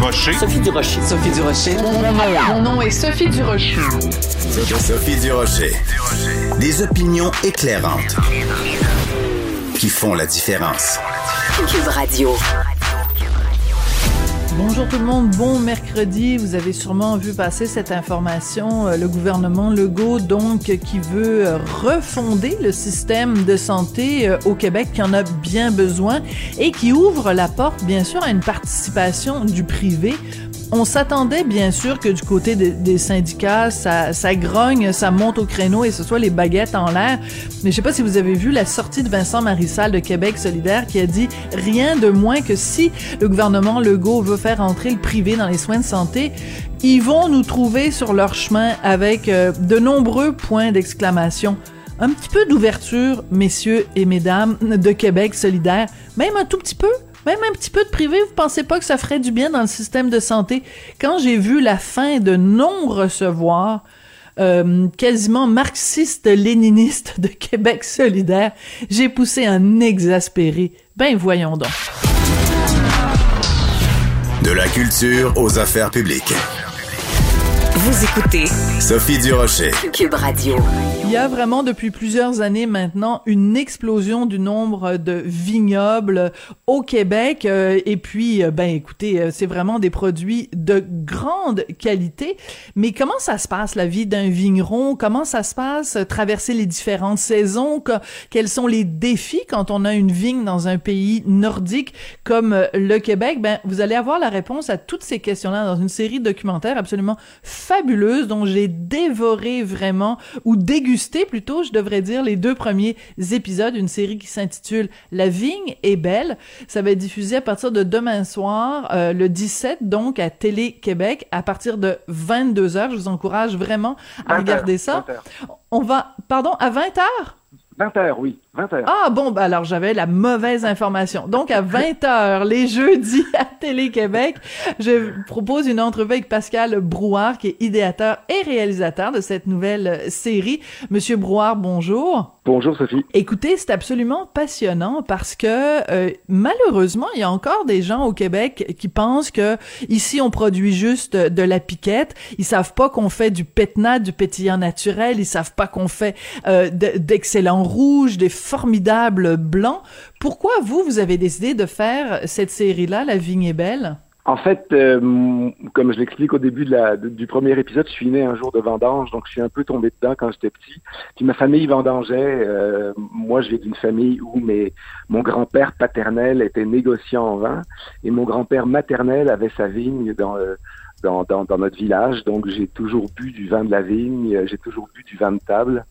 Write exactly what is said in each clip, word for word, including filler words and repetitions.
Durocher. Sophie Durocher. Sophie Durocher. Mon nom, mon nom est Sophie Durocher. Sophie Durocher. Des opinions éclairantes qui font la différence. Cube Radio. Bonjour tout le monde, bon mercredi. Vous avez sûrement vu passer cette information. Le gouvernement Legault, donc, qui veut refonder le système de santé au Québec, qui en a bien besoin et qui ouvre la porte, bien sûr, à une participation du privé. On s'attendait, bien sûr, que du côté de, des syndicats, ça, ça grogne, ça monte au créneau et ce soit les baguettes en l'air. Mais je sais pas si vous avez vu la sortie de Vincent Marissal de Québec solidaire qui a dit rien de moins que si le gouvernement Legault veut faire entrer le privé dans les soins de santé, ils vont nous trouver sur leur chemin avec euh, de nombreux points d'exclamation. Un petit peu d'ouverture, messieurs et mesdames, de Québec solidaire, même un tout petit peu. Même un petit peu de privé, vous pensez pas que ça ferait du bien dans le système de santé? Quand j'ai vu la fin de non-recevoir, euh, quasiment marxiste-léniniste de Québec solidaire, j'ai poussé un exaspéré. Ben voyons donc. De la culture aux affaires publiques. Vous écoutez Sophie Durocher, Cube Radio. Il y a vraiment depuis plusieurs années maintenant une explosion du nombre de vignobles au Québec et puis ben écoutez, c'est vraiment des produits de grande qualité. Mais comment ça se passe la vie d'un vigneron? Comment ça se passe traverser les différentes saisons? Quels sont les défis quand on a une vigne dans un pays nordique comme le Québec? Ben vous allez avoir la réponse à toutes ces questions-là dans une série documentaire absolument fabuleuse dont j'ai dévoré vraiment, ou dégusté plutôt, je devrais dire, les deux premiers épisodes, une série qui s'intitule « La vigne est belle ». Ça va être diffusé à partir de demain soir, euh, le dix-sept, donc, à Télé-Québec, à partir de vingt-deux heures. Je vous encourage vraiment à regarder ça. On va... Pardon, à vingt heures? vingt heures, oui, vingt heures. Ah bon, ben alors j'avais la mauvaise information. Donc à vingt heures, les jeudis à Télé-Québec, je vous propose une entrevue avec Pascal Brouard, qui est idéateur et réalisateur de cette nouvelle série. Monsieur Brouard, bonjour. Bonjour Sophie. Écoutez, c'est absolument passionnant parce que euh, malheureusement, il y a encore des gens au Québec qui pensent que ici on produit juste de la piquette. Ils savent pas qu'on fait du pétnat, du pétillant naturel. Ils savent pas qu'on fait euh, d'excellents rouges, des formidables blancs. Pourquoi vous, vous avez décidé de faire cette série-là, La vigne est belle? En fait, euh, comme je l'explique au début de la, de, du premier épisode, je suis né un jour de vendange, donc je suis un peu tombé dedans quand j'étais petit. Puis ma famille vendangeait. Euh, moi, je viens d'une famille où mes, mon grand-père paternel était négociant en vin et mon grand-père maternel avait sa vigne dans, euh, dans, dans, dans notre village. Donc, j'ai toujours bu du vin de la vigne, j'ai toujours bu du vin de table.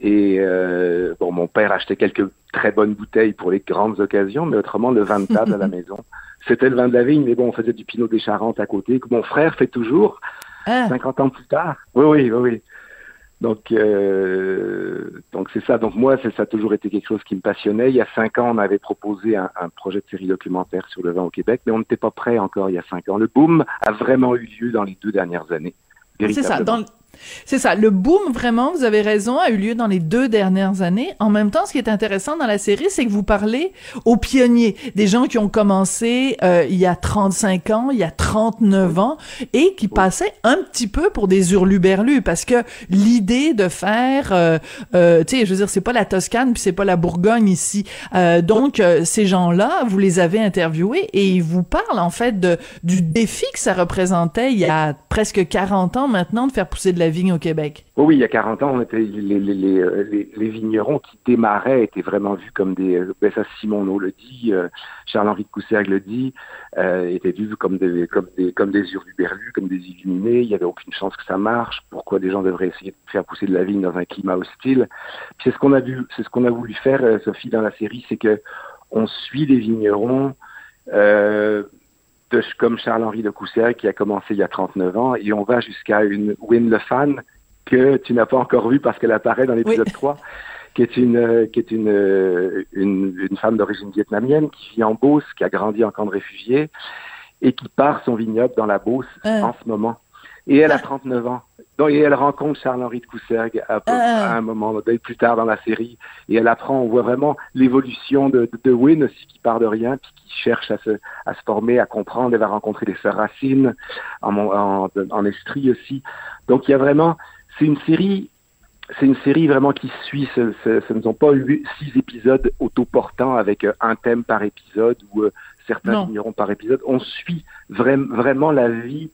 Et euh, bon, mon père achetait quelques très bonnes bouteilles pour les grandes occasions, mais autrement, le vin de table à la maison, c'était le vin de la vigne. Mais bon, on faisait du Pinot des Charentes à côté, que mon frère fait toujours, ah. cinquante ans plus tard. Oui, oui, oui, oui. Donc, euh, donc c'est ça. Donc moi, c'est, ça a toujours été quelque chose qui me passionnait. Il y a cinq ans, on avait proposé un, un projet de série documentaire sur le vin au Québec, mais on n'était pas prêt encore il y a cinq ans. Le boom a vraiment eu lieu dans les deux dernières années. C'est ça, dans le... C'est ça. Le boom, vraiment, vous avez raison, a eu lieu dans les deux dernières années. En même temps, ce qui est intéressant dans la série, c'est que vous parlez aux pionniers, des gens qui ont commencé euh, il y a trente-cinq ans, il y a trente-neuf ans, et qui passaient un petit peu pour des hurluberlus, parce que l'idée de faire, euh, euh, tu sais, je veux dire, c'est pas la Toscane, puis c'est pas la Bourgogne ici. Euh, donc, euh, ces gens-là, vous les avez interviewés, et ils vous parlent, en fait, de, du défi que ça représentait il y a presque quarante ans maintenant de faire pousser de la vigne au Québec. Oh oui, il y a quarante ans, on était, les, les, les, les, les vignerons qui démarraient étaient vraiment vus comme des... Ben ça, Simonot le dit, euh, Charles-Henri de Coussergue le dit, euh, étaient vus comme des comme des, comme des hurluberlus, comme des illuminés. Il n'y avait aucune chance que ça marche. Pourquoi des gens devraient essayer de faire pousser de la vigne dans un climat hostile? Puis c'est ce qu'on a vu, c'est ce qu'on a voulu faire, Sophie, dans la série, c'est que on suit des vignerons... Euh, De, comme Charles-Henri de Coussergue qui a commencé il y a trente-neuf ans, et on va jusqu'à une Win Le Fan que tu n'as pas encore vue parce qu'elle apparaît dans l'épisode oui. trois, qui est une qui est une, une une femme d'origine vietnamienne qui vit en Beauce, qui a grandi en camp de réfugiés et qui part son vignoble dans la Beauce euh. en ce moment. Et elle a trente-neuf ans. Donc, et elle rencontre Charles-Henri de Coussergue à, peu, euh... à un moment plus tard dans la série, et elle apprend, on voit vraiment l'évolution de, de, de Wynne aussi, qui part de rien, puis qui cherche à se, à se former, à comprendre. Elle va rencontrer les sœurs Racine en, en, en Estrie aussi. Donc, il y a vraiment, c'est une série, c'est une série vraiment qui suit, ce, ce, ce ne sont pas six épisodes autoportants avec un thème par épisode ou euh, certains vignerons par épisode. On suit vra- vraiment la vie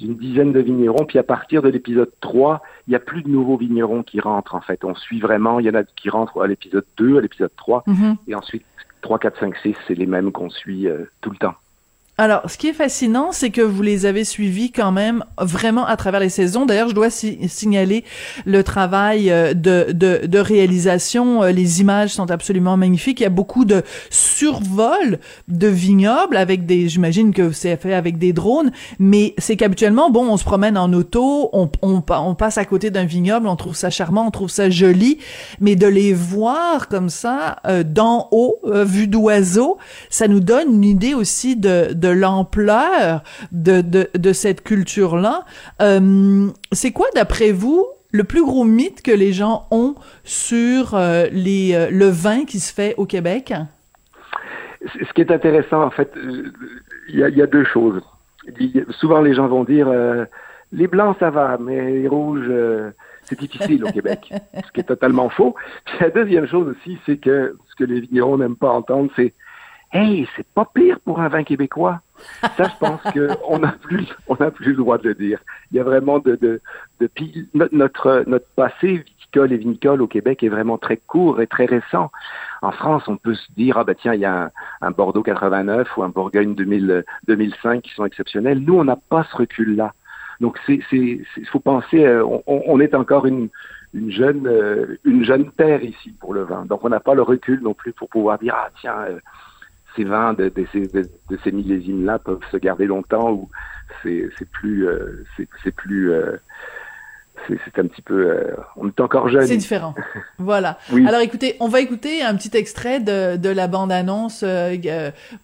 d'une dizaine de vignerons, puis à partir de l'épisode trois, il n'y a plus de nouveaux vignerons qui rentrent, en fait. On suit vraiment, il y en a qui rentrent à l'épisode deux, à l'épisode trois, mm-hmm. et ensuite trois, quatre, cinq, six, c'est les mêmes qu'on suit euh, tout le temps. Alors, ce qui est fascinant, c'est que vous les avez suivis quand même vraiment à travers les saisons. D'ailleurs, je dois si- signaler le travail de, de, de réalisation. Les images sont absolument magnifiques. Il y a beaucoup de survols de vignobles avec des, j'imagine que c'est fait avec des drones, mais c'est qu'habituellement, bon, on se promène en auto, on, on, on passe à côté d'un vignoble, on trouve ça charmant, on trouve ça joli, mais de les voir comme ça, euh, d'en haut, euh, vue d'oiseau, ça nous donne une idée aussi de, de de l'ampleur de, de, de cette culture-là. Euh, c'est quoi, d'après vous, le plus gros mythe que les gens ont sur euh, les, euh, le vin qui se fait au Québec? Ce qui est intéressant, en fait, il euh, y, y a deux choses. Y, souvent, les gens vont dire euh, « les blancs, ça va, mais les rouges, euh, c'est difficile au Québec », ce qui est totalement faux. Puis la deuxième chose aussi, c'est que ce que les vignerons n'aiment pas entendre, c'est « Hey, c'est pas pire pour un vin québécois ». Ça, je pense qu'on n'a plus, on n'a plus le droit de le dire. Il y a vraiment de... de, de notre, notre passé viticole et vinicole au Québec est vraiment très court et très récent. En France, on peut se dire « Ah ben tiens, il y a un, un Bordeaux quatre-vingt-neuf ou un Bourgogne deux mille, deux mille cinq qui sont exceptionnels. » Nous, on n'a pas ce recul-là. Donc, c'est, c'est, c'est, faut penser, on, on est encore une, une jeune, une jeune terre ici pour le vin. Donc, on n'a pas le recul non plus pour pouvoir dire « Ah tiens... » ces vins de, de, de, de ces millésimes-là peuvent se garder longtemps, ou c'est, c'est plus, euh, c'est, c'est plus, euh, c'est, c'est un petit peu, euh, on est encore jeune. C'est différent. Voilà. Oui. Alors écoutez, on va écouter un petit extrait de, de la bande-annonce. Euh,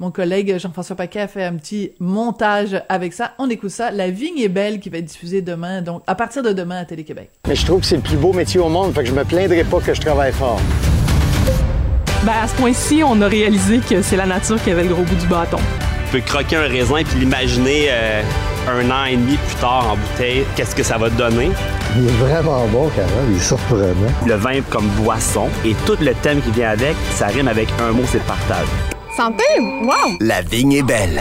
mon collègue Jean-François Paquet a fait un petit montage avec ça. On écoute ça. La vigne est belle, qui va être diffusée demain, donc à partir de demain à Télé-Québec. Mais je trouve que c'est le plus beau métier au monde, fait que je me plaindrai pas que je travaille fort. Ben, à ce point-ci, on a réalisé que c'est la nature qui avait le gros bout du bâton. On peut croquer un raisin et puis l'imaginer euh, un an et demi plus tard en bouteille, qu'est-ce que ça va donner. Il est vraiment bon, quand même, il est surprenant. Le vin comme boisson et tout le thème qui vient avec, ça rime avec un mot, c'est le partage. Santé! Wow! La vigne est belle.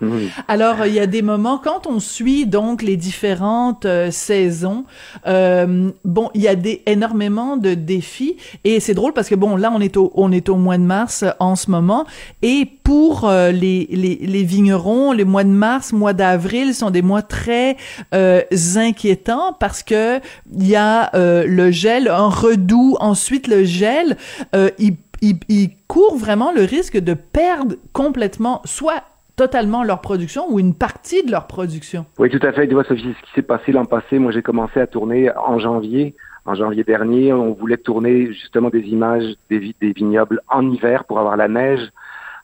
Mmh. Alors, il y a des moments, quand on suit donc les différentes euh, saisons, euh, bon, il y a des, énormément de défis, et c'est drôle parce que bon, là, on est au, on est au mois de mars euh, en ce moment, et pour euh, les, les, les vignerons, les mois de mars, mois d'avril sont des mois très euh, inquiétants parce que il y a euh, le gel, un redoux, ensuite le gel, euh, ils, ils, ils courent vraiment le risque de perdre complètement, soit totalement leur production ou une partie de leur production. Oui, tout à fait. Tu vois, Sophie, ce qui s'est passé l'an passé, moi j'ai commencé à tourner en janvier. En janvier dernier, on voulait tourner justement des images des, des vignobles en hiver pour avoir la neige.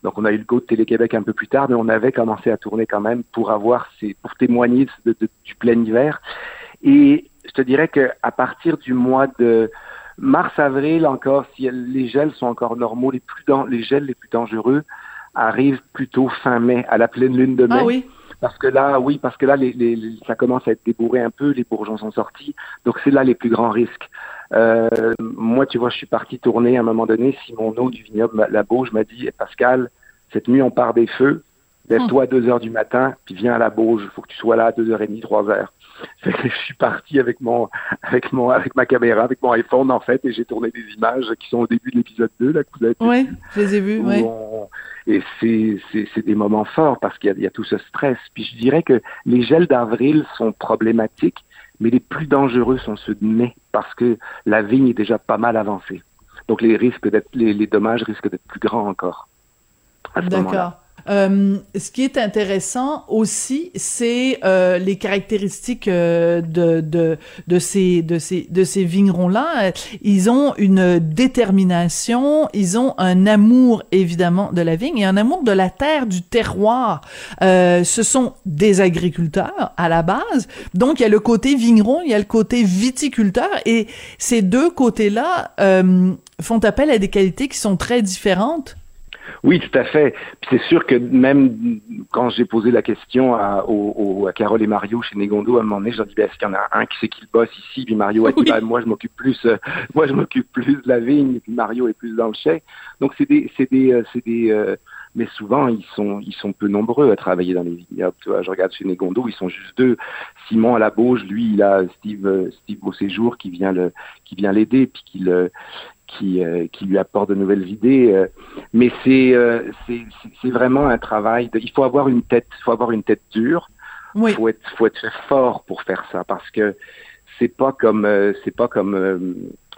Donc on a eu le go de Télé-Québec un peu plus tard, mais on avait commencé à tourner quand même pour avoir ces, pour témoigner de, de, du plein hiver. Et je te dirais qu'à partir du mois de mars-avril encore, si les gels sont encore normaux, les plus dans, les gels les plus dangereux arrive plutôt fin mai, à la pleine lune de mai. Ah oui. Parce que là, oui, parce que là, les, les, les, ça commence à être débourré un peu, les bourgeons sont sortis, donc c'est là les plus grands risques. Euh, moi, tu vois, je suis parti tourner à un moment donné, Simonot du vignoble la Beauge m'a dit « Pascal, cette nuit, on part des feux, lève-toi à deux heures du matin, puis viens à la Beauge, il faut que tu sois là à deux heures trente, trois heures. » Fait que je suis parti avec mon, avec mon, avec ma caméra, avec mon iPhone, en fait, et j'ai tourné des images qui sont au début de l'épisode deux, là, que vous avez vu. Oui, je les ai vues, oui. On... Et c'est, c'est, c'est des moments forts parce qu'il y a, il y a tout ce stress. Puis je dirais que les gels d'avril sont problématiques, mais les plus dangereux sont ceux de mai parce que la vigne est déjà pas mal avancée. Donc les risques d'être, les, les dommages risquent d'être plus grands encore à ce moment-là. D'accord. Euh, ce qui est intéressant aussi, c'est euh, les caractéristiques euh, de de de ces de ces de ces vignerons-là. Ils ont une détermination, ils ont un amour évidemment de la vigne et un amour de la terre, du terroir. Euh, ce sont des agriculteurs à la base, donc il y a le côté vigneron, il y a le côté viticulteur, et ces deux côtés-là euh, font appel à des qualités qui sont très différentes. Oui, tout à fait. Puis c'est sûr que même quand j'ai posé la question à, au, au, à Carole et Mario chez Négondo, à un moment donné, je leur dis, ben, est-ce qu'il y en a un qui sait qu'il bosse ici? Puis Mario a dit, oui. ben, moi, je m'occupe plus, euh, moi, je m'occupe plus de la vigne, puis Mario est plus dans le chai. Donc, c'est des, c'est des, euh, c'est des, euh, mais souvent, ils sont, ils sont peu nombreux à travailler dans les vignobles. Tu vois, je regarde chez Négondo, ils sont juste deux. Simon à la Beauge, lui, il a Steve, euh, Steve Beauséjour qui vient le, qui vient l'aider, puis qui le, Qui, euh, qui lui apporte de nouvelles idées, euh, mais c'est, euh, c'est c'est vraiment un travail. De, il faut avoir une tête, il faut avoir une tête dure. Oui. Faut être, faut être fort pour faire ça, parce que c'est pas comme, euh, c'est pas comme. Euh,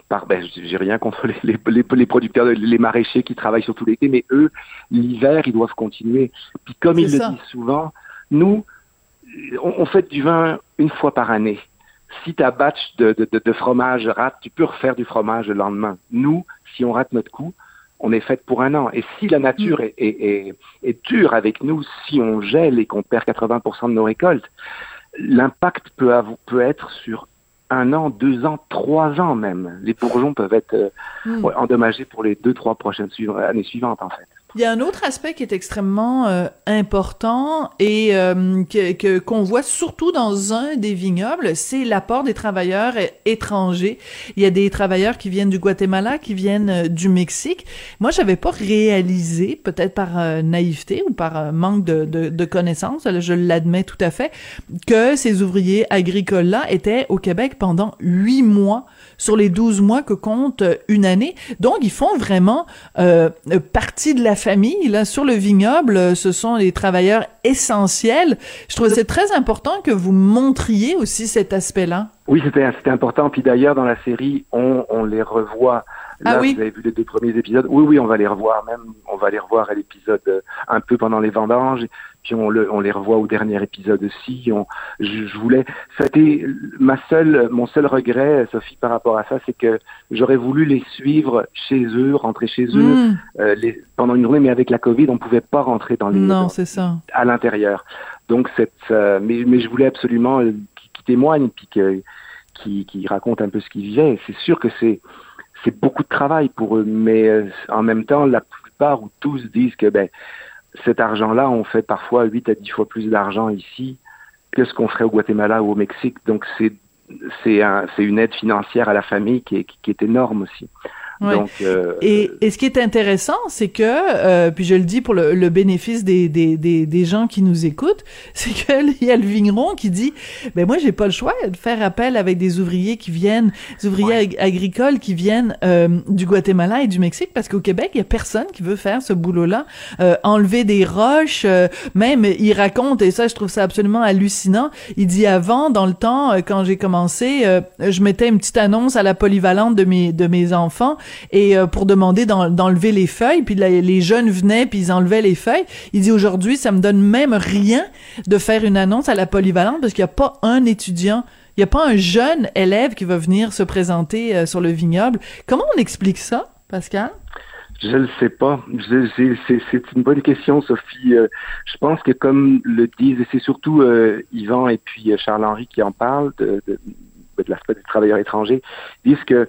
par, ben, j'ai rien contre les, les, les, les producteurs, les maraîchers qui travaillent surtout l'été, mais eux, l'hiver, ils doivent continuer. Puis comme ils le disent souvent, nous, on, on fait du vin une fois par année. Si ta batch de, de, de fromage rate, tu peux refaire du fromage le lendemain. Nous, si on rate notre coup, on est fait pour un an. Et si la nature est, est, est, est dure avec nous, si on gèle et qu'on perd quatre-vingts pour cent de nos récoltes, l'impact peut, avoir, peut être sur un an, deux ans, trois ans même. Les bourgeons peuvent être euh, mm. endommagés pour les deux, trois prochaines suiv- années suivantes, en fait. Il y a un autre aspect qui est extrêmement euh, important et euh, que, que qu'on voit surtout dans un des vignobles, c'est l'apport des travailleurs étrangers. Il y a des travailleurs qui viennent du Guatemala, qui viennent euh, du Mexique. Moi, j'avais pas réalisé, peut-être par euh, naïveté ou par euh, manque de, de, de connaissances, je l'admets tout à fait, que ces ouvriers agricoles-là étaient au Québec pendant huit mois sur les douze mois que compte une année. Donc, ils font vraiment euh, partie de la famille, là, sur le vignoble. Ce sont les travailleurs essentiels. Je trouve que c'est très important que vous montriez aussi cet aspect-là. Oui, c'était, c'était important. Puis d'ailleurs, dans la série, on, on les revoit. Là, ah oui? Vous avez vu les deux premiers épisodes. Oui, oui, on va les revoir même. On va les revoir à l'épisode euh, un peu pendant les vendanges. Puis on, le, on les revoit au dernier épisode aussi. On, je, je voulais. C'était ma seule, mon seul regret, Sophie, par rapport à ça, c'est que j'aurais voulu les suivre chez eux, rentrer chez eux mmh. euh, les, pendant une journée, mais avec la COVID, on pouvait pas rentrer dans les. Non, dans, c'est ça. À l'intérieur. Donc cette, euh, mais, mais je voulais absolument euh, qu'ils, qu'ils témoignent, puis que, qu'ils, qu'ils racontent un peu ce qu'ils vivaient. C'est sûr que c'est. C'est beaucoup de travail pour eux, mais euh, en même temps, la plupart ou tous disent que ben, cet argent-là, on fait parfois huit à dix fois plus d'argent ici que ce qu'on ferait au Guatemala ou au Mexique. Donc, c'est, c'est, un, c'est une aide financière à la famille qui est, qui, qui est énorme aussi. Ouais. Donc, euh, et, et ce qui est intéressant, c'est que, euh, puis je le dis pour le, le bénéfice des, des, des, des gens qui nous écoutent, c'est qu'il y a le vigneron qui dit, ben moi j'ai pas le choix de faire appel avec des ouvriers qui viennent, des ouvriers ouais. ag- agricoles qui viennent euh, du Guatemala et du Mexique, parce qu'au Québec il y a personne qui veut faire ce boulot-là, euh, enlever des roches, euh, même il raconte, et ça je trouve ça absolument hallucinant, il dit avant, dans le temps, euh, quand j'ai commencé, euh, je mettais une petite annonce à la polyvalente de mes de mes enfants. Et euh, pour demander d'en, d'enlever les feuilles, puis la, les jeunes venaient, puis ils enlevaient les feuilles. Il dit aujourd'hui, ça me donne même rien de faire une annonce à la polyvalente parce qu'il n'y a pas un étudiant, il n'y a pas un jeune élève qui va venir se présenter euh, sur le vignoble. Comment on explique ça, Pascal? Je ne sais pas. Je, je, c'est, c'est une bonne question, Sophie. Euh, je pense que comme le disent, et c'est surtout euh, Yvan et puis euh, Charles-Henri qui en parlent de, de, de l'aspect des travailleurs étrangers, disent que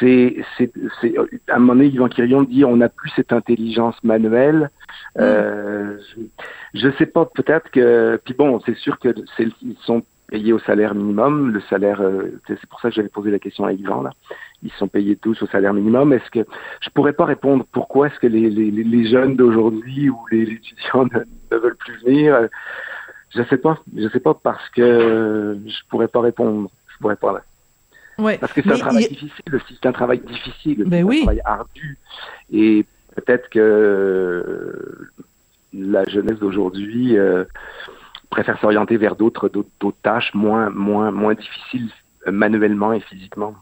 C'est, c'est, c'est, à un moment donné, Yvan Quirion dit, on n'a plus cette intelligence manuelle. Mm. Euh, je, je sais pas, peut-être que, puis bon, c'est sûr que c'est, ils sont payés au salaire minimum. Le salaire, euh, c'est pour ça que j'avais posé la question à Yvan là. Ils sont payés tous au salaire minimum. Est-ce que je pourrais pas répondre pourquoi est-ce que les, les, les jeunes d'aujourd'hui ou les, les étudiants ne, ne veulent plus venir? Je sais pas, je sais pas parce que euh, je pourrais pas répondre. Je pourrais pas. Là. Ouais, parce que c'est un travail il... difficile aussi, c'est un travail difficile, ben c'est oui. un travail ardu. Et peut-être que la jeunesse d'aujourd'hui euh, préfère s'orienter vers d'autres, d'autres, d'autres tâches moins, moins, moins difficiles manuellement et physiquement.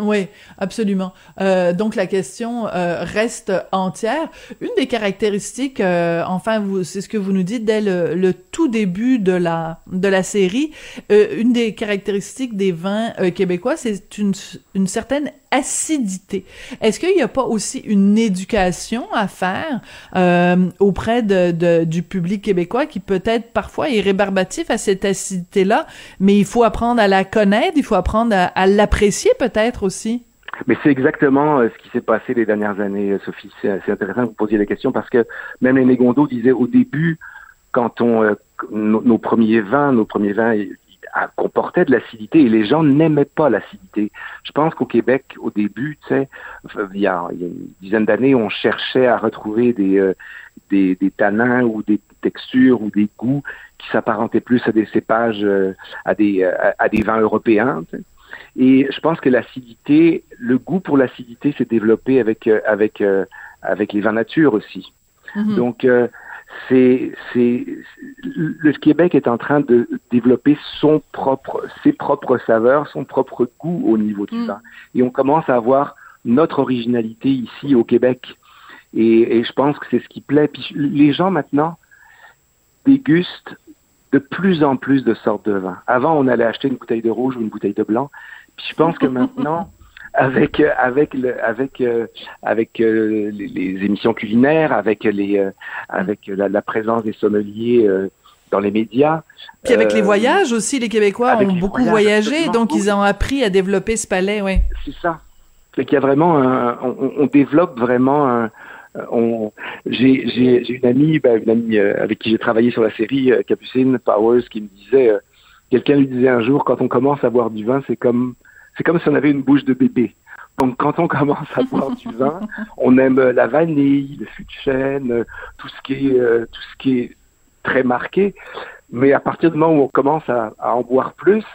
Oui, absolument. Euh, donc, la question euh, reste entière. Une des caractéristiques, euh, enfin, vous, c'est ce que vous nous dites dès le, le tout début de la de la série, euh, une des caractéristiques des vins euh, québécois, c'est une, une certaine acidité. Est-ce qu'il n'y a pas aussi une éducation à faire euh, auprès de, de, du public québécois qui peut-être parfois est rébarbatif à cette acidité-là, mais il faut apprendre à la connaître, il faut apprendre à, à l'apprécier peut-être aussi? Mais c'est exactement ce qui s'est passé les dernières années, Sophie. C'est, c'est intéressant que vous posiez la question parce que même les Négondo disaient au début, quand on euh, nos, nos premiers vins, nos premiers vins... comportait de l'acidité et les gens n'aimaient pas l'acidité. Je pense qu'au Québec, au début, tu sais, il y a, il y a une dizaine d'années, on cherchait à retrouver des, euh, des, des tanins ou des textures ou des goûts qui s'apparentaient plus à des cépages, euh, à, des, à, à des vins européens. Tu sais. Et je pense que l'acidité, le goût pour l'acidité s'est développé avec, euh, avec, euh, avec les vins nature aussi. Mmh. Donc, euh, C'est, c'est, le Québec est en train de développer son propre, ses propres saveurs, son propre goût au niveau du vin. Mmh. Et on commence à avoir notre originalité ici au Québec. Et, et je pense que c'est ce qui plaît. Puis les gens maintenant dégustent de plus en plus de sortes de vins. Avant, on allait acheter une bouteille de rouge ou une bouteille de blanc. Puis je pense que maintenant... Avec avec le, avec euh, avec euh, les, les émissions culinaires, avec les euh, avec la, la présence des sommeliers euh, dans les médias. Puis avec euh, les voyages aussi, les Québécois ont beaucoup voyagé, absolument. Donc ils ont appris à développer ce palais, oui. C'est ça. Fait qu'il y a vraiment un, on, on développe vraiment un. On, j'ai j'ai j'ai une amie, ben, une amie avec qui j'ai travaillé sur la série Capucine Powers, qui me disait, euh, quelqu'un lui disait un jour, quand on commence à boire du vin, c'est comme C'est comme si on avait une bouche de bébé. Donc, quand on commence à boire du vin, on aime la vanille, le fût de chêne, tout ce qui est, euh, tout ce qui est très marqué. Mais à partir du moment où on commence à, à en boire plus,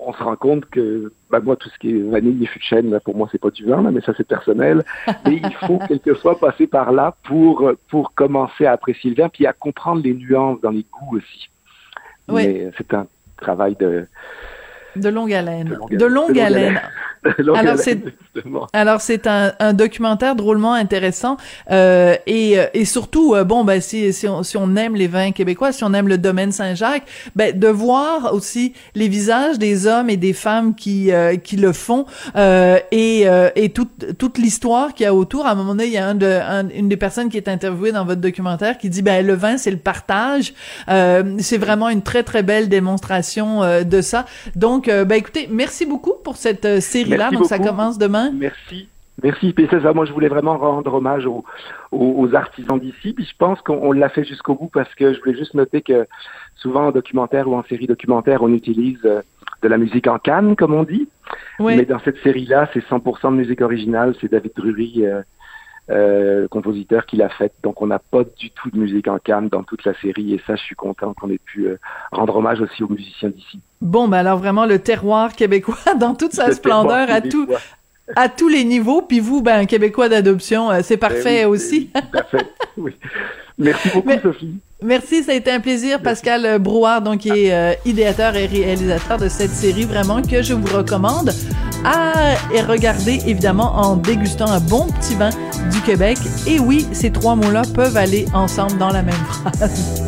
on se rend compte que, bah, moi, tout ce qui est vanille et fût de chêne, là, pour moi, c'est pas du vin, là, mais ça, c'est personnel. Mais il faut quelquefois passer par là pour, pour commencer à apprécier le vin, puis à comprendre les nuances dans les goûts aussi. Oui. Mais c'est un travail de... De longue haleine. De longue haleine. Alors c'est, alors c'est un, un documentaire drôlement intéressant euh, et, et surtout euh, bon ben si si on, si on aime les vins québécois, si on aime le domaine Saint-Jacques, ben de voir aussi les visages des hommes et des femmes qui euh, qui le font euh, et euh, et toute toute l'histoire qu'il y a autour. À un moment donné, il y a un de un, une des personnes qui est interviewée dans votre documentaire qui dit ben le vin c'est le partage. Euh, c'est vraiment une très très belle démonstration euh, de ça. Donc euh, ben écoutez, merci beaucoup pour cette euh, série. Merci donc beaucoup. Ça commence demain. Merci. Merci. Puis c'est ça, moi, je voulais vraiment rendre hommage aux, aux, aux artisans d'ici. Puis je pense qu'on l'a fait jusqu'au bout parce que je voulais juste noter que souvent en documentaire ou en série documentaire, on utilise de la musique en canne, comme on dit. Oui. Mais dans cette série-là, c'est cent pour cent de musique originale. C'est David Drury, euh, euh, compositeur, qui l'a faite. Donc on n'a pas du tout de musique en canne dans toute la série. Et ça, je suis content qu'on ait pu euh, rendre hommage aussi aux musiciens d'ici. Bon, ben alors vraiment le terroir québécois dans toute sa le splendeur à tout, à tous les niveaux. Puis vous, ben un Québécois d'adoption, c'est parfait ben oui, aussi. C'est, parfait, oui. Merci beaucoup, Mais, Sophie. Merci, ça a été un plaisir. Merci. Pascal Brouard, donc, qui est euh, idéateur et réalisateur de cette série, vraiment, que je vous recommande à regarder, évidemment, en dégustant un bon petit vin du Québec. Et oui, ces trois mots-là peuvent aller ensemble dans la même phrase.